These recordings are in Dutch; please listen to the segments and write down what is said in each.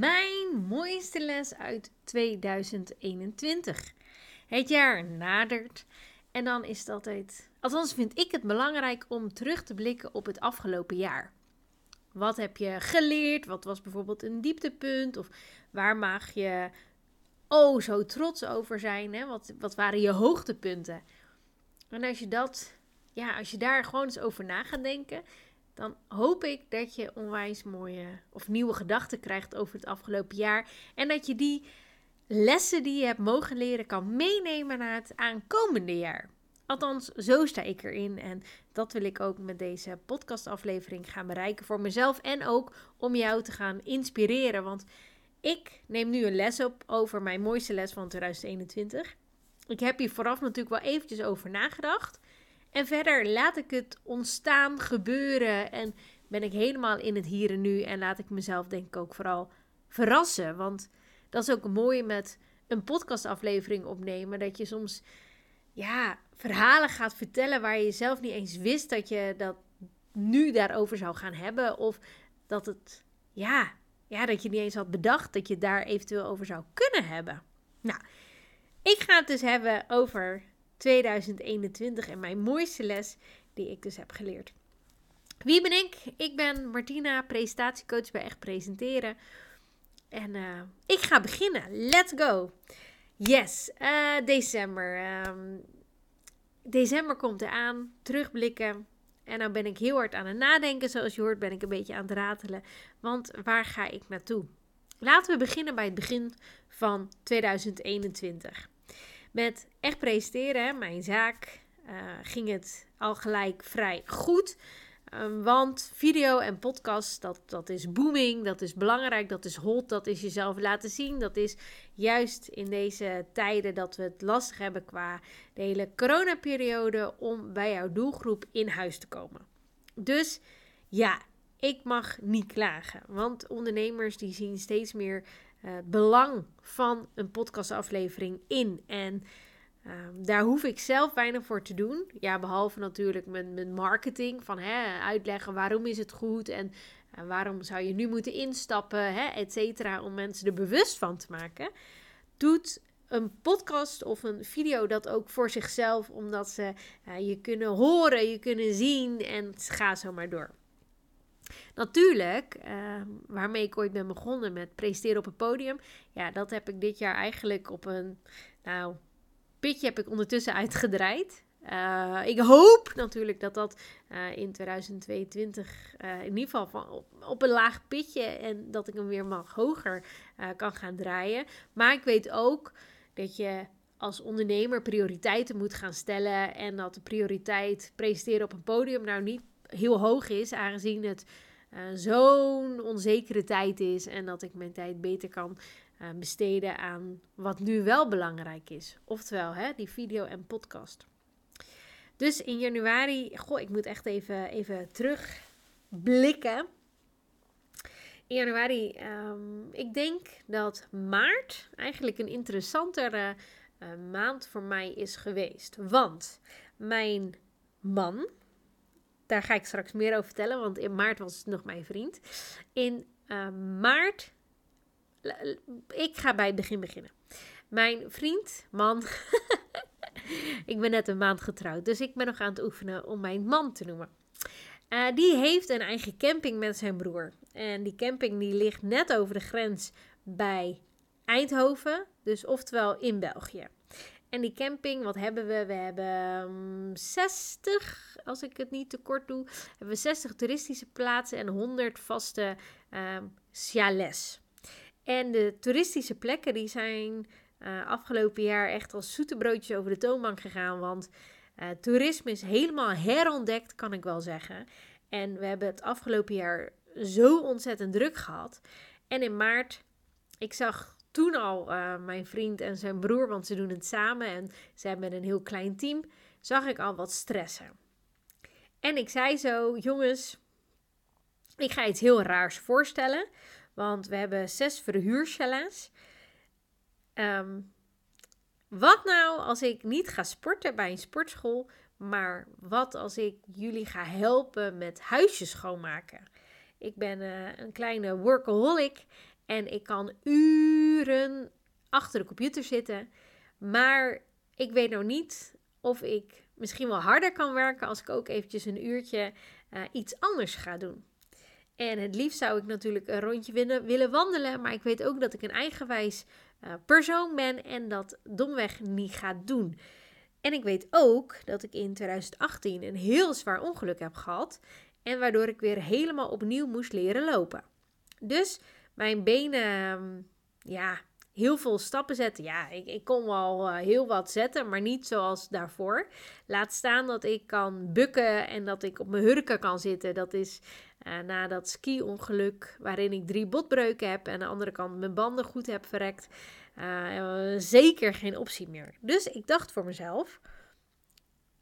mijn mooiste les uit 2021. Het jaar nadert en dan is het altijd... Althans vind ik het belangrijk om terug te blikken op het afgelopen jaar. Wat heb je geleerd? Wat was bijvoorbeeld een dieptepunt? Of waar mag je zo trots over zijn? Hè? Wat waren je hoogtepunten? En als je daar gewoon eens over na gaat denken... dan hoop ik dat je onwijs mooie of nieuwe gedachten krijgt over het afgelopen jaar. En dat je die lessen die je hebt mogen leren kan meenemen naar het aankomende jaar. Althans, zo sta ik erin. En dat wil ik ook met deze podcastaflevering gaan bereiken voor mezelf. En ook om jou te gaan inspireren. Want ik neem nu een les op over mijn mooiste les van 2021. Ik heb hier vooraf natuurlijk wel eventjes over nagedacht. En verder laat ik het ontstaan, gebeuren en ben ik helemaal in het hier en nu. En laat ik mezelf denk ik ook vooral verrassen. Want dat is ook mooi met een podcastaflevering opnemen. Dat je soms verhalen gaat vertellen waar je zelf niet eens wist dat je dat nu daarover zou gaan hebben. Of dat het, dat je niet eens had bedacht dat je het daar eventueel over zou kunnen hebben. Nou, ik ga het dus hebben over... 2021 en mijn mooiste les die ik dus heb geleerd. Wie ben ik? Ik ben Martina, presentatiecoach bij Echt Presenteren. En ik ga beginnen. Let's go! Yes, december. December komt eraan. Terugblikken. En nou ben ik heel hard aan het nadenken. Zoals je hoort ben ik een beetje aan het ratelen. Want waar ga ik naartoe? Laten we beginnen bij het begin van 2021. Met Echt Presenteren, mijn zaak, ging het al gelijk vrij goed. Want video en podcast, dat is booming, dat is belangrijk, dat is hot, dat is jezelf laten zien. Dat is juist in deze tijden dat we het lastig hebben qua de hele coronaperiode om bij jouw doelgroep in huis te komen. Dus ik mag niet klagen, want ondernemers die zien steeds meer... belang van een podcastaflevering in. En daar hoef ik zelf weinig voor te doen. Ja, behalve natuurlijk mijn marketing. Van uitleggen waarom is het goed. En waarom zou je nu moeten instappen. Et cetera. Om mensen er bewust van te maken. Doet een podcast of een video dat ook voor zichzelf. Omdat ze je kunnen horen. Je kunnen zien. En ga zo maar door. Natuurlijk, waarmee ik ooit ben begonnen met presteren op een podium. Ja, dat heb ik dit jaar eigenlijk op een... Nou, pitje heb ik ondertussen uitgedraaid. Ik hoop natuurlijk dat in 2022 in ieder geval op een laag pitje... en dat ik hem weer mag hoger kan gaan draaien. Maar ik weet ook dat je als ondernemer prioriteiten moet gaan stellen... en dat de prioriteit presteren op een podium nou niet... heel hoog is, aangezien het zo'n onzekere tijd is en dat ik mijn tijd beter kan besteden aan wat nu wel belangrijk is. Oftewel, die video en podcast. Dus in januari, ik moet echt even terugblikken. In januari, ik denk dat maart eigenlijk een interessantere maand voor mij is geweest. Want mijn man... Daar ga ik straks meer over vertellen, want in maart was het nog mijn vriend. In maart, ik ga bij het begin beginnen. Mijn vriend, man, ik ben net een maand getrouwd, dus ik ben nog aan het oefenen om mijn man te noemen. Die heeft een eigen camping met zijn broer. En die camping die ligt net over de grens bij Eindhoven, dus oftewel in België. En die camping, wat hebben we? We hebben 60, als ik het niet te kort doe, hebben we 60 toeristische plaatsen en 100 vaste chalets. En de toeristische plekken die zijn afgelopen jaar echt als zoete broodjes over de toonbank gegaan. Want toerisme is helemaal herontdekt, kan ik wel zeggen. En we hebben het afgelopen jaar zo ontzettend druk gehad. En in maart, ik zag... Toen al mijn vriend en zijn broer, want ze doen het samen en ze hebben een heel klein team, zag ik al wat stressen. En ik zei zo, jongens, ik ga iets heel raars voorstellen, want we hebben 6 verhuurchalets. Wat nou als ik niet ga sporten bij een sportschool, maar wat als ik jullie ga helpen met huisjes schoonmaken? Ik ben een kleine workaholic. En ik kan uren achter de computer zitten. Maar ik weet nou niet of ik misschien wel harder kan werken als ik ook eventjes een uurtje iets anders ga doen. En het liefst zou ik natuurlijk een rondje willen wandelen. Maar ik weet ook dat ik een eigenwijs persoon ben en dat domweg niet ga doen. En ik weet ook dat ik in 2018 een heel zwaar ongeluk heb gehad. En waardoor ik weer helemaal opnieuw moest leren lopen. Dus mijn benen, ja, heel veel stappen zetten. Ja, ik kon wel heel wat zetten, maar niet zoals daarvoor. Laat staan dat ik kan bukken en dat ik op mijn hurken kan zitten. Dat is na dat ski-ongeluk waarin ik 3 botbreuken heb en aan de andere kant mijn banden goed heb verrekt. Zeker geen optie meer. Dus ik dacht voor mezelf,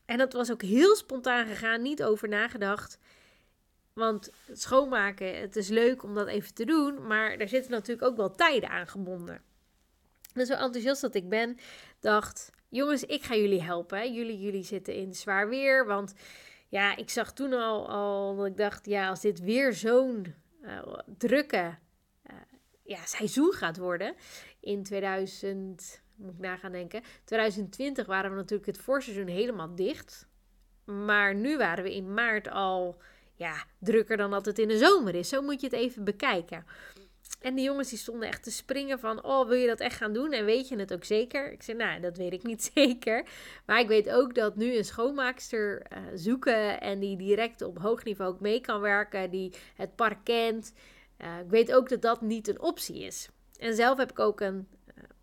en dat was ook heel spontaan gegaan, niet over nagedacht. Want het schoonmaken, het is leuk om dat even te doen, maar daar zitten natuurlijk ook wel tijden aan gebonden. Dus zo enthousiast dat ik ben, dacht, jongens, ik ga jullie helpen. Jullie zitten in zwaar weer, want ja, ik zag toen al dat ik dacht, ja, als dit weer zo'n drukke seizoen gaat worden in 2020 waren we natuurlijk het voorseizoen helemaal dicht. Maar nu waren we in maart al drukker dan dat het in de zomer is. Zo moet je het even bekijken. En die jongens die stonden echt te springen van, oh, wil je dat echt gaan doen? En weet je het ook zeker? Ik zei, nou, dat weet ik niet zeker. Maar ik weet ook dat nu een schoonmaakster zoeken en die direct op hoog niveau ook mee kan werken, die het park kent. Ik weet ook dat dat niet een optie is. En zelf heb ik ook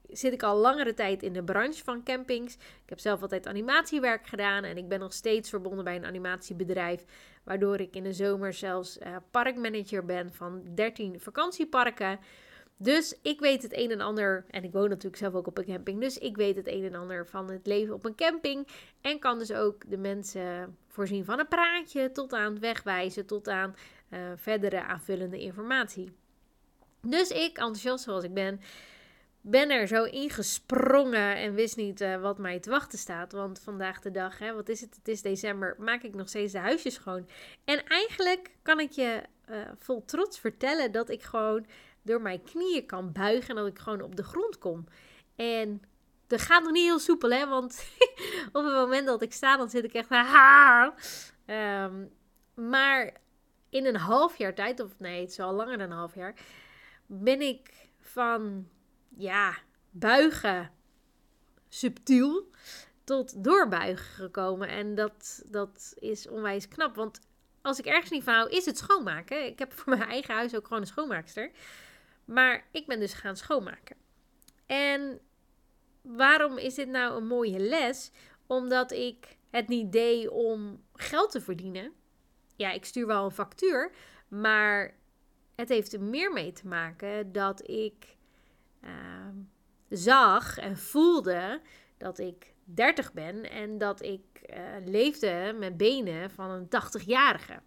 zit ik al langere tijd in de branche van campings. Ik heb zelf altijd animatiewerk gedaan en ik ben nog steeds verbonden bij een animatiebedrijf, waardoor ik in de zomer zelfs parkmanager ben van 13 vakantieparken. Dus ik weet het een en ander, en ik woon natuurlijk zelf ook op een camping, dus ik weet het een en ander van het leven op een camping en kan dus ook de mensen voorzien van een praatje tot aan wegwijzen, tot aan verdere aanvullende informatie. Dus ik, enthousiast zoals ik ben er zo ingesprongen en wist niet wat mij te wachten staat. Want vandaag de dag, wat is het? Het is december, maak ik nog steeds de huisjes schoon. En eigenlijk kan ik je vol trots vertellen dat ik gewoon door mijn knieën kan buigen en dat ik gewoon op de grond kom. En dat gaat nog niet heel soepel, hè? Want op het moment dat ik sta, dan zit ik echt van... maar in een half jaar tijd, of nee, het is al langer dan een half jaar, ben ik van... ja, buigen subtiel tot doorbuigen gekomen. En dat is onwijs knap. Want als ik ergens niet van hou, is het schoonmaken. Ik heb voor mijn eigen huis ook gewoon een schoonmaakster. Maar ik ben dus gaan schoonmaken. En waarom is dit nou een mooie les? Omdat ik het niet deed om geld te verdienen. Ja, ik stuur wel een factuur. Maar het heeft er meer mee te maken dat ik... zag en voelde dat ik 30 ben en dat ik leefde met benen van een 80-jarige.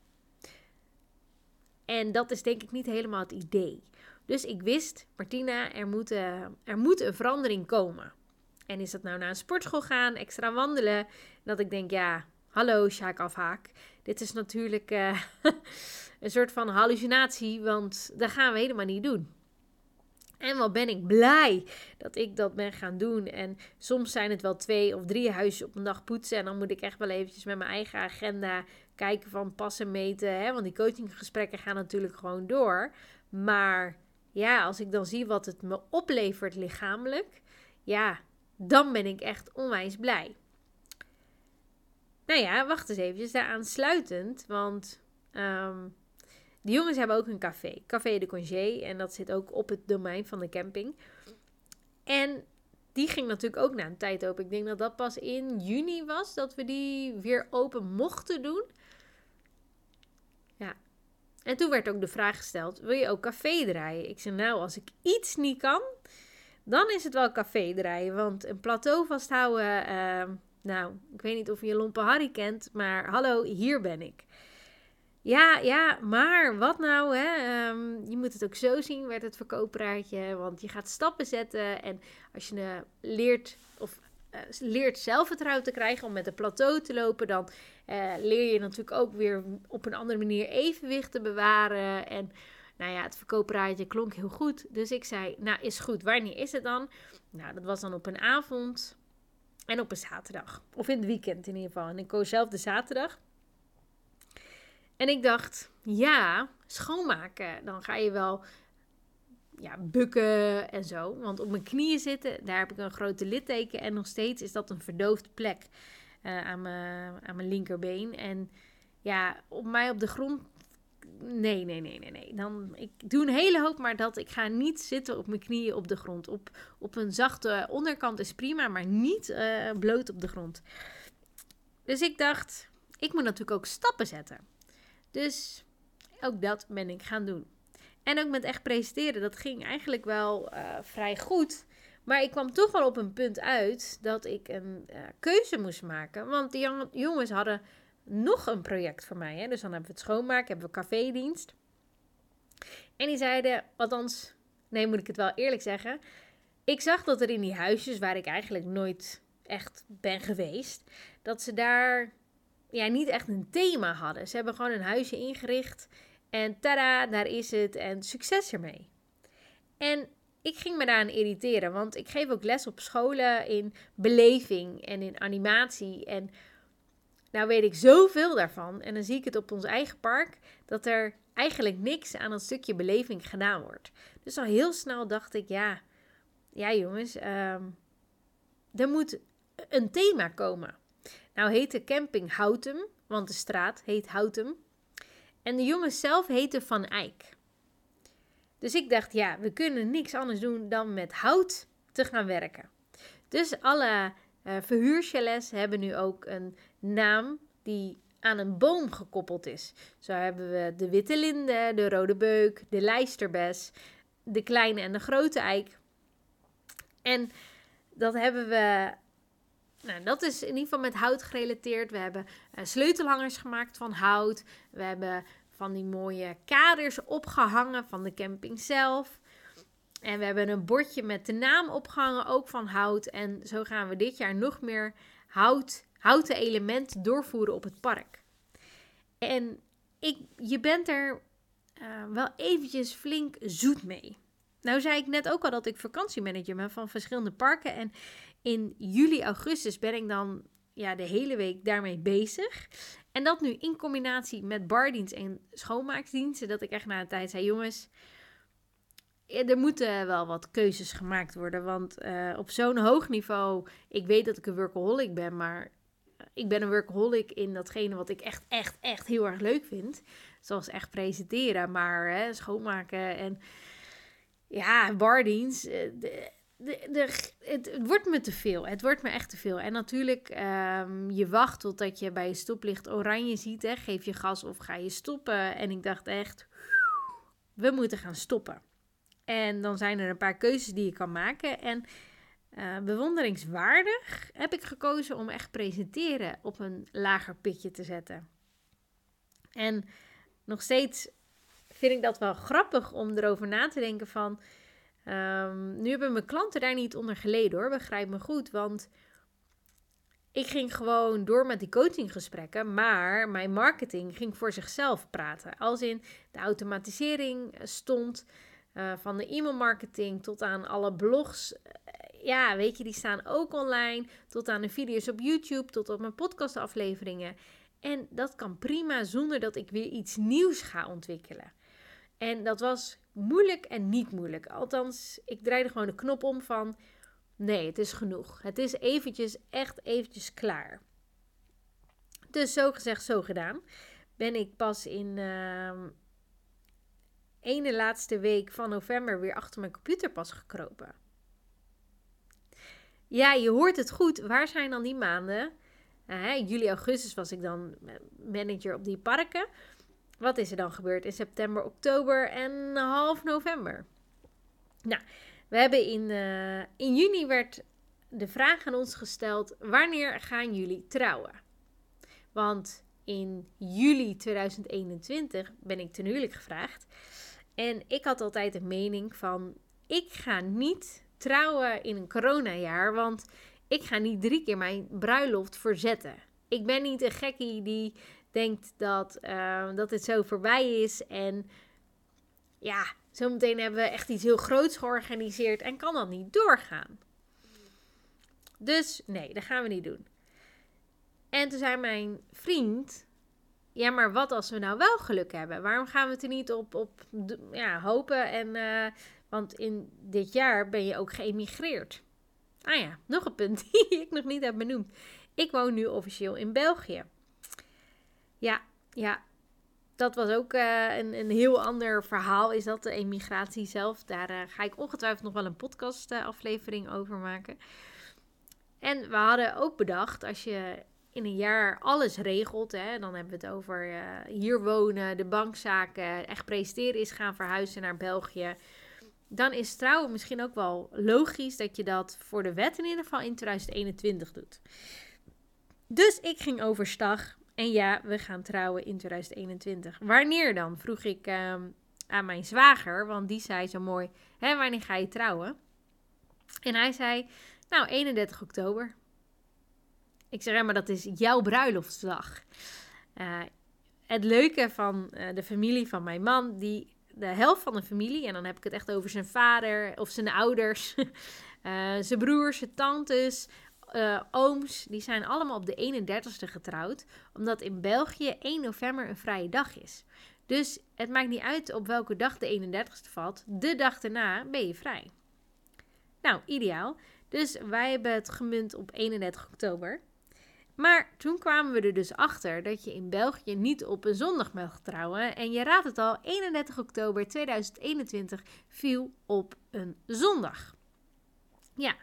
En dat is denk ik niet helemaal het idee. Dus ik wist, Martina, er moet een verandering komen. En is dat nou naar een sportschool gaan, extra wandelen? Dat ik denk, ja, hallo Sjaak Afhaak. Dit is natuurlijk een soort van hallucinatie, want dat gaan we helemaal niet doen. En wat ben ik blij dat ik dat ben gaan doen. En soms zijn het wel 2 of 3 huisjes op een dag poetsen. En dan moet ik echt wel eventjes met mijn eigen agenda kijken van passen, meten. Hè? Want die coachinggesprekken gaan natuurlijk gewoon door. Maar ja, als ik dan zie wat het me oplevert lichamelijk. Ja, dan ben ik echt onwijs blij. Nou ja, wacht eens eventjes. Daaraan sluitend, want... de jongens hebben ook een café, Café de Conje. En dat zit ook op het domein van de camping. En die ging natuurlijk ook na een tijd open. Ik denk dat dat pas in juni was dat we die weer open mochten doen. Ja. En toen werd ook de vraag gesteld, wil je ook café draaien? Ik zei, nou, als ik iets niet kan, dan is het wel café draaien. Want een plateau vasthouden, nou, ik weet niet of je Lompe Harry kent, maar hallo, hier ben ik. Ja, maar wat nou, hè? Je moet het ook zo zien, werd het verkooppraatje. Want je gaat stappen zetten. En als je leert zelfvertrouwen te krijgen om met een plateau te lopen, dan leer je natuurlijk ook weer op een andere manier evenwicht te bewaren. En Nou ja, het verkoopraadje klonk heel goed. Dus ik zei, nou is goed, wanneer is het dan? Nou, dat was dan op een avond en op een zaterdag. Of in het weekend in ieder geval. En ik koos zelf de zaterdag. En ik dacht, ja, schoonmaken. Dan ga je wel bukken en zo. Want op mijn knieën zitten, daar heb ik een grote litteken. En nog steeds is dat een verdoofde plek aan mijn linkerbeen. En ja, op mij op de grond... Nee. Ik doe een hele hoop, maar ik ga niet zitten op mijn knieën op de grond. Op een zachte onderkant is prima, maar niet bloot op de grond. Dus ik dacht, ik moet natuurlijk ook stappen zetten. Dus ook dat ben ik gaan doen. En ook met echt presenteren, dat ging eigenlijk wel vrij goed. Maar ik kwam toch wel op een punt uit dat ik een keuze moest maken. Want de jongens hadden... nog een project voor mij. Hè? Dus dan hebben we het schoonmaken, hebben we cafédienst. En die zeiden, althans, nee, moet ik het wel eerlijk zeggen. Ik zag dat er in die huisjes, waar ik eigenlijk nooit echt ben geweest, dat ze daar niet echt een thema hadden. Ze hebben gewoon een huisje ingericht en tada, daar is het en succes ermee. En ik ging me daaraan irriteren, want ik geef ook les op scholen in beleving en in animatie en... Nou weet ik zoveel daarvan en dan zie ik het op ons eigen park dat er eigenlijk niks aan dat stukje beleving gedaan wordt. Dus al heel snel dacht ik, ja jongens, er moet een thema komen. Nou heet de camping Houtum, want de straat heet Houtum. En de jongens zelf heten Van Eijk. Dus ik dacht, ja, we kunnen niks anders doen dan met hout te gaan werken. Dus alle... verhuurchalets hebben nu ook een naam die aan een boom gekoppeld is. Zo hebben we de Witte Linde, de Rode Beuk, de Lijsterbes, de Kleine en de Grote Eik. En dat hebben we... Nou, dat is in ieder geval met hout gerelateerd. We hebben sleutelhangers gemaakt van hout. We hebben van die mooie kaders opgehangen van de camping zelf. En we hebben een bordje met de naam opgehangen, ook van hout. En zo gaan we dit jaar nog meer houten elementen doorvoeren op het park. En je bent er wel eventjes flink zoet mee. Nou zei ik net ook al dat ik vakantiemanager ben van verschillende parken. En in juli, augustus ben ik dan de hele week daarmee bezig. En dat nu in combinatie met bardienst en schoonmaakdienst. Zodat ik echt na een tijd zei, jongens... Er moeten wel wat keuzes gemaakt worden, want op zo'n hoog niveau, ik weet dat ik een workaholic ben, maar ik ben een workaholic in datgene wat ik echt heel erg leuk vind. Zoals echt presenteren, maar schoonmaken en bardienst, het wordt me te veel. Het wordt me echt te veel. En natuurlijk, je wacht totdat je bij je stoplicht oranje ziet, hè, geef je gas of ga je stoppen. En ik dacht echt, we moeten gaan stoppen. En dan zijn er een paar keuzes die je kan maken. En bewonderingswaardig heb ik gekozen om echt presenteren op een lager pitje te zetten. En nog steeds vind ik dat wel grappig om erover na te denken van... nu hebben mijn klanten daar niet onder geleden hoor, begrijp me goed. Want ik ging gewoon door met die coachinggesprekken, maar mijn marketing ging voor zichzelf praten. Als in de automatisering stond... van de e-mailmarketing tot aan alle blogs. Die staan ook online. Tot aan de video's op YouTube. Tot op mijn podcastafleveringen. En dat kan prima zonder dat ik weer iets nieuws ga ontwikkelen. En dat was moeilijk en niet moeilijk. Althans, ik draaide gewoon de knop om van... Nee, het is genoeg. Het is echt eventjes klaar. Dus zo gezegd, zo gedaan. Ben ik pas in... ene laatste week van november weer achter mijn computer pas gekropen. Ja, je hoort het goed. Waar zijn dan die maanden? Juli, augustus was ik dan manager op die parken. Wat is er dan gebeurd in september, oktober en half november? Nou, we hebben in juni werd de vraag aan ons gesteld... Wanneer gaan jullie trouwen? Want in juli 2021 ben ik ten huwelijk gevraagd. En ik had altijd de mening van, ik ga niet trouwen in een coronajaar, want ik ga niet 3 keer mijn bruiloft verzetten. Ik ben niet een gekkie die denkt dat het zo voorbij is en ja, zometeen hebben we echt iets heel groots georganiseerd en kan dat niet doorgaan. Dus nee, dat gaan we niet doen. En toen zei mijn vriend, ja, maar wat als we nou wel geluk hebben? Waarom gaan we het er niet op hopen? Want in dit jaar ben je ook geëmigreerd. Ah ja, nog een punt die ik nog niet heb benoemd. Ik woon nu officieel in België. Ja, dat was ook een heel ander verhaal. Is dat de emigratie zelf? Daar ga ik ongetwijfeld nog wel een podcastaflevering over maken. En we hadden ook bedacht, als je in een jaar alles regelt, hè, dan hebben we het over hier wonen, de bankzaken, echt presteren is gaan verhuizen naar België. Dan is trouwen misschien ook wel logisch dat je dat voor de wet in ieder geval in 2021 doet. Dus ik ging overstag en ja, we gaan trouwen in 2021. Wanneer dan? Vroeg ik aan mijn zwager, want die zei zo mooi, hè, wanneer ga je trouwen? En hij zei, nou, 31 oktober. Ik zeg, ja, maar dat is jouw bruiloftsdag. Het leuke van de familie van mijn man, de helft van de familie, en dan heb ik het echt over zijn vader of zijn ouders, zijn broers, zijn tantes, ooms, die zijn allemaal op de 31ste getrouwd, omdat in België 1 november een vrije dag is. Dus het maakt niet uit op welke dag de 31ste valt, de dag daarna ben je vrij. Nou, ideaal. Dus wij hebben het gemunt op 31 oktober. Maar toen kwamen we er dus achter dat je in België niet op een zondag mag trouwen. En je raadt het al, 31 oktober 2021 viel op een zondag. Ja,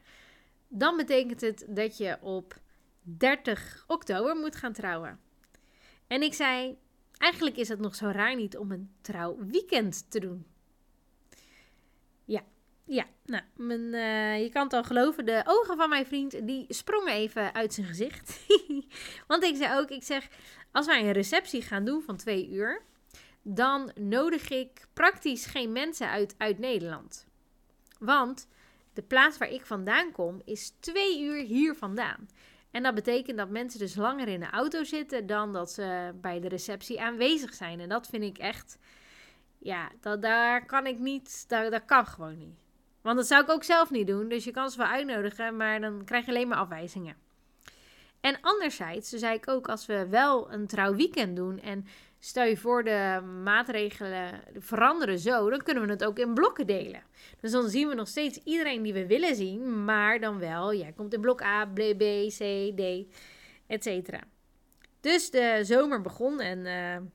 dan betekent het dat je op 30 oktober moet gaan trouwen. En ik zei, eigenlijk is het nog zo raar niet om een trouwweekend te doen. Ja, nou, je kan het al geloven, de ogen van mijn vriend, die sprongen even uit zijn gezicht. Want ik zei ook, als wij een receptie gaan doen van 2 uur, dan nodig ik praktisch geen mensen uit Nederland. Want de plaats waar ik vandaan kom, is 2 uur hier vandaan. En dat betekent dat mensen dus langer in de auto zitten dan dat ze bij de receptie aanwezig zijn. En dat vind ik echt, ja, daar kan ik niet, dat kan gewoon niet. Want dat zou ik ook zelf niet doen, dus je kan ze wel uitnodigen, maar dan krijg je alleen maar afwijzingen. En anderzijds, dus zei ik ook, als we wel een trouwweekend doen en stel je voor de maatregelen veranderen zo, dan kunnen we het ook in blokken delen. Dus dan zien we nog steeds iedereen die we willen zien, maar dan wel, jij komt in blok A, B, C, D, et cetera. Dus de zomer begon en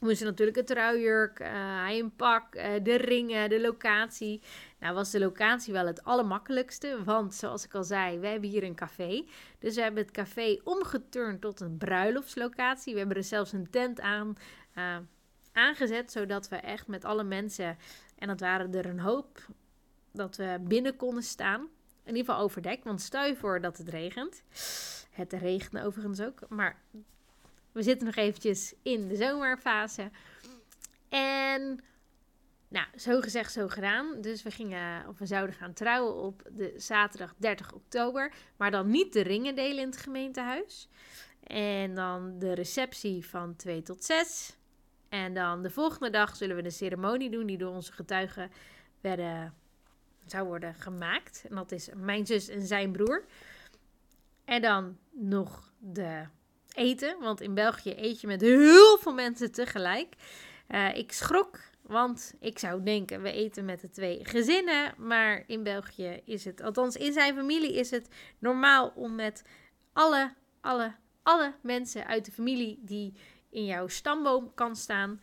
moesten natuurlijk een trouwjurk, hij een pak, de ringen, de locatie. Nou was de locatie wel het allermakkelijkste, want zoals ik al zei, we hebben hier een café. Dus we hebben het café omgeturnd tot een bruiloftslocatie. We hebben er zelfs een tent aangezet, zodat we echt met alle mensen, en dat waren er een hoop, dat we binnen konden staan. In ieder geval overdekt, want stel je voor dat het regent. Het regende overigens ook, maar we zitten nog eventjes in de zomerfase. En nou, zo gezegd, zo gedaan. Dus we zouden gaan trouwen op de zaterdag 30 oktober. Maar dan niet de ringen delen in het gemeentehuis. En dan de receptie van 2 tot 6. En dan de volgende dag zullen we de ceremonie doen die door onze getuigen zou worden gemaakt. En dat is mijn zus en zijn broer. En dan nog de eten, want in België eet je met heel veel mensen tegelijk. Ik schrok, want ik zou denken, we eten met de 2 gezinnen. Maar in België is het, althans in zijn familie is het normaal om met alle mensen uit de familie die in jouw stamboom kan staan,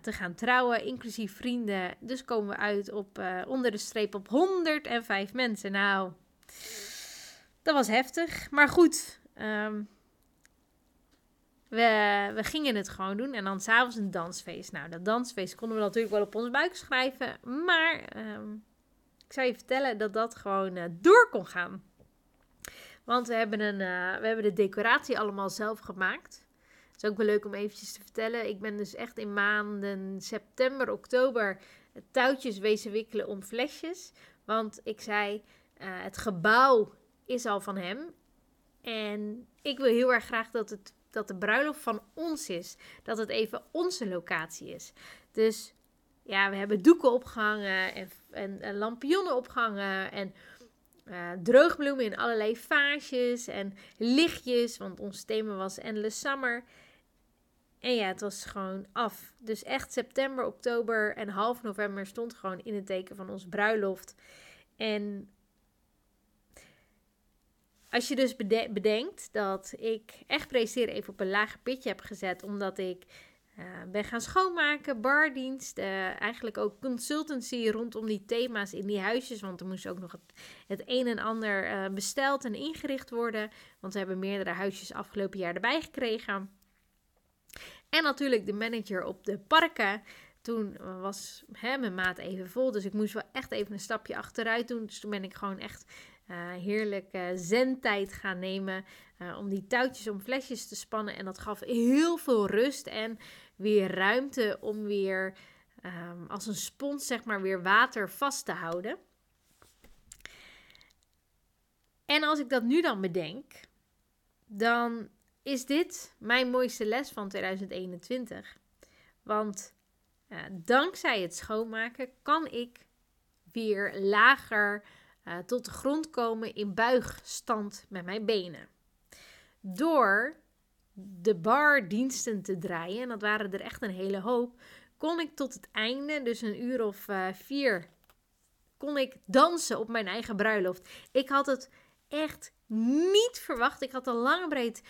te gaan trouwen, inclusief vrienden. Dus komen we uit op onder de streep op 105 mensen. Nou, dat was heftig. Maar goed, We gingen het gewoon doen en dan s'avonds een dansfeest. Nou, dat dansfeest konden we natuurlijk wel op onze buik schrijven. Maar ik zou je vertellen dat gewoon door kon gaan. Want we hebben de decoratie allemaal zelf gemaakt. Dat is ook wel leuk om eventjes te vertellen. Ik ben dus echt in maanden september, oktober touwtjes wezen wikkelen om flesjes. Want ik zei, het gebouw is al van hem. En ik wil heel erg graag dat de bruiloft van ons is. Dat het even onze locatie is. Dus ja, we hebben doeken opgehangen en lampionnen opgehangen en droogbloemen in allerlei vaasjes en lichtjes, want ons thema was Endless Summer. En ja, het was gewoon af. Dus echt september, oktober en half november stond gewoon in het teken van ons bruiloft. En als je dus bedenkt dat ik Echt Presenteren even op een lager pitje heb gezet, omdat ik ben gaan schoonmaken, bardienst, eigenlijk ook consultancy rondom die thema's in die huisjes, want er moest ook nog het een en ander besteld en ingericht worden, want we hebben meerdere huisjes afgelopen jaar erbij gekregen. En natuurlijk de manager op de parken. Toen was mijn maat even vol, dus ik moest wel echt even een stapje achteruit doen. Dus toen ben ik gewoon echt heerlijk zendtijd gaan nemen om die touwtjes om flesjes te spannen. En dat gaf heel veel rust en weer ruimte om weer als een spons zeg maar weer water vast te houden. En als ik dat nu dan bedenk, dan is dit mijn mooiste les van 2021. Want dankzij het schoonmaken kan ik weer lager tot de grond komen in buigstand met mijn benen. Door de bardiensten te draaien, en dat waren er echt een hele hoop, kon ik tot het einde, dus een uur of 4, kon ik dansen op mijn eigen bruiloft. Ik had het echt niet verwacht. Ik had al lang breed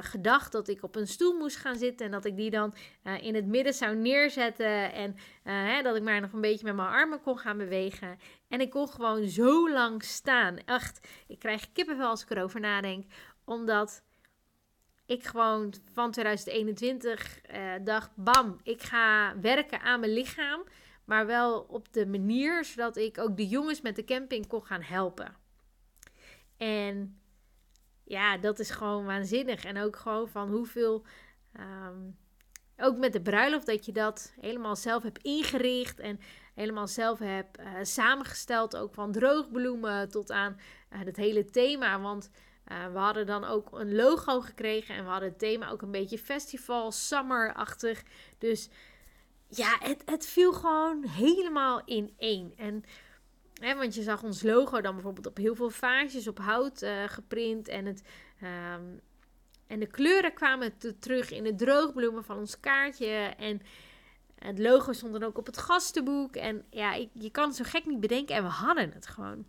gedacht dat ik op een stoel moest gaan zitten en dat ik die dan in het midden zou neerzetten en dat ik maar nog een beetje met mijn armen kon gaan bewegen. En ik kon gewoon zo lang staan. Echt, ik krijg kippenvel als ik erover nadenk, omdat ik gewoon van 2021 dacht, bam, ik ga werken aan mijn lichaam, maar wel op de manier zodat ik ook de jongens met de camping kon gaan helpen. En ja, dat is gewoon waanzinnig. En ook gewoon van hoeveel, ook met de bruiloft, dat je dat helemaal zelf hebt ingericht en helemaal zelf hebt samengesteld. Ook van droogbloemen tot aan het hele thema. Want we hadden dan ook een logo gekregen en we hadden het thema ook een beetje festival, summer-achtig. Dus ja, het viel gewoon helemaal in één. En want je zag ons logo dan bijvoorbeeld op heel veel vaasjes op hout geprint. En de kleuren kwamen terug in de droogbloemen van ons kaartje. En het logo stond dan ook op het gastenboek. En ja, je kan het zo gek niet bedenken. En we hadden het gewoon.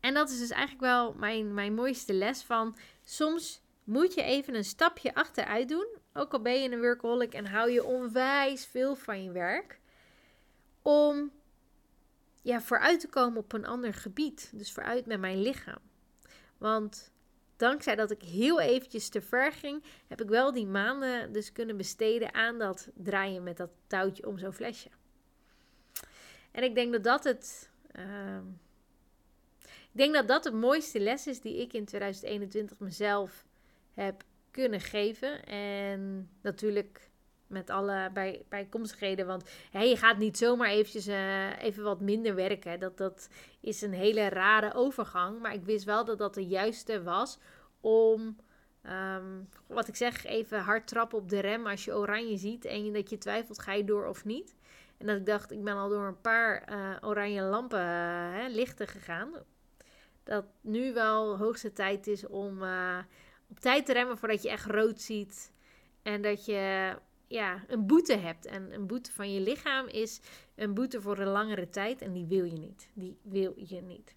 En dat is dus eigenlijk wel mijn mooiste les van, soms moet je even een stapje achteruit doen. Ook al ben je een workaholic en hou je onwijs veel van je werk. Om vooruit te komen op een ander gebied. Dus vooruit met mijn lichaam. Want dankzij dat ik heel eventjes te ver ging, heb ik wel die maanden dus kunnen besteden aan dat draaien met dat touwtje om zo'n flesje. En ik denk dat het mooiste les is die ik in 2021 mezelf heb kunnen geven. En natuurlijk met alle bijkomstigheden. Want je gaat niet zomaar eventjes even wat minder werken. Dat is een hele rare overgang. Maar ik wist wel dat dat de juiste was om, wat ik zeg, even hard trappen op de rem als je oranje ziet. En dat je twijfelt, ga je door of niet? En dat ik dacht, ik ben al door een paar oranje lampen lichten gegaan. Dat nu wel hoogste tijd is om op tijd te remmen voordat je echt rood ziet. En dat je een boete hebt. En een boete van je lichaam is een boete voor een langere tijd. En die wil je niet.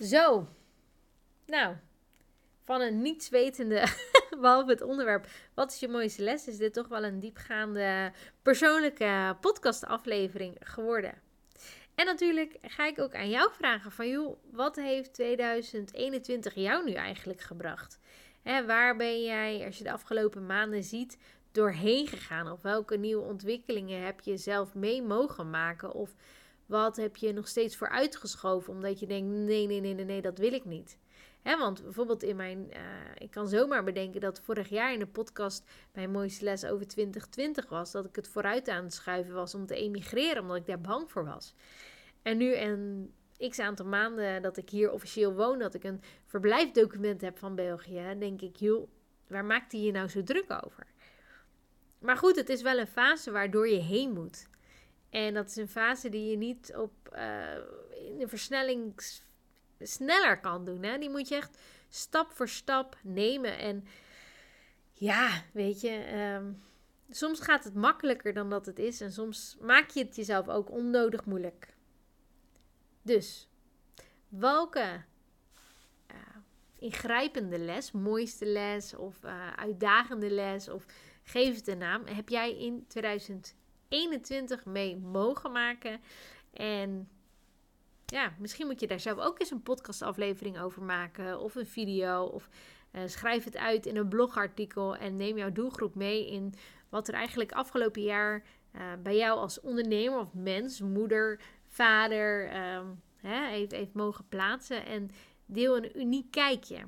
Zo. Nou. Van een nietswetende, behalve het onderwerp, wat is je mooiste les? Is dit toch wel een diepgaande persoonlijke podcastaflevering geworden. En natuurlijk ga ik ook aan jou vragen van, joh, wat heeft 2021 jou nu eigenlijk gebracht? Waar ben jij, als je de afgelopen maanden ziet, doorheen gegaan? Of welke nieuwe ontwikkelingen heb je zelf mee mogen maken? Of wat heb je nog steeds vooruitgeschoven? Omdat je denkt, nee, dat wil ik niet. Want bijvoorbeeld ik kan zomaar bedenken dat vorig jaar in de podcast mijn mooiste les over 2020 was. Dat ik het vooruit aan het schuiven was om te emigreren, omdat ik daar bang voor was. En nu x aantal maanden dat ik hier officieel woon, dat ik een verblijfdocument heb van België, denk ik, joh, waar maakt hij je nou zo druk over? Maar goed, het is wel een fase waardoor je heen moet. En dat is een fase die je niet op in de versnelling sneller kan doen. Hè? Die moet je echt stap voor stap nemen. En ja, weet je, soms gaat het makkelijker dan dat het is. En soms maak je het jezelf ook onnodig moeilijk. Dus, welke ingrijpende les, mooiste les of uitdagende les of geef het een naam, heb jij in 2021 mee mogen maken? En ja, misschien moet je daar zelf ook eens een podcastaflevering over maken of een video of schrijf het uit in een blogartikel en neem jouw doelgroep mee in wat er eigenlijk afgelopen jaar bij jou als ondernemer of mens, moeder, vader heeft mogen plaatsen en deel een uniek kijkje.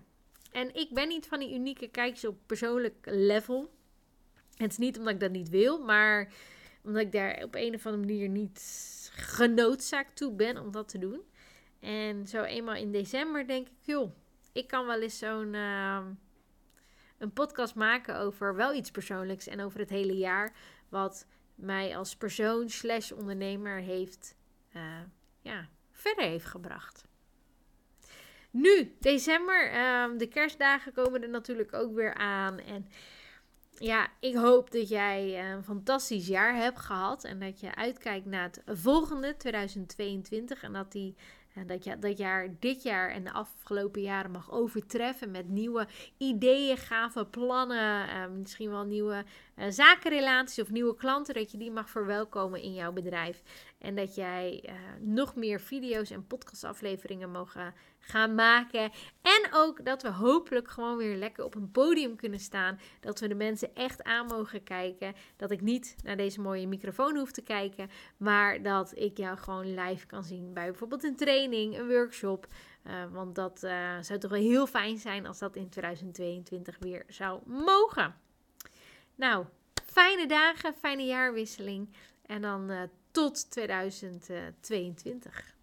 En ik ben niet van die unieke kijkjes op persoonlijk level. Het is niet omdat ik dat niet wil, maar omdat ik daar op een of andere manier niet genoodzaakt toe ben om dat te doen. En zo eenmaal in december denk ik, joh, ik kan wel eens een podcast maken over wel iets persoonlijks en over het hele jaar wat mij als persoon / ondernemer heeft verder heeft gebracht. Nu, december, de kerstdagen komen er natuurlijk ook weer aan. En ja, ik hoop dat jij een fantastisch jaar hebt gehad. En dat je uitkijkt naar het volgende, 2022. En dat dat jaar dit jaar en de afgelopen jaren mag overtreffen met nieuwe ideeën, gave plannen. Misschien wel nieuwe zakenrelaties of nieuwe klanten. Dat je die mag verwelkomen in jouw bedrijf. En dat jij nog meer video's en podcastafleveringen mogen gaan maken. En ook dat we hopelijk gewoon weer lekker op een podium kunnen staan. Dat we de mensen echt aan mogen kijken. Dat ik niet naar deze mooie microfoon hoef te kijken. Maar dat ik jou gewoon live kan zien bij bijvoorbeeld een training, een workshop. Want dat zou toch wel heel fijn zijn als dat in 2022 weer zou mogen. Nou, fijne dagen, fijne jaarwisseling. En dan tot 2022.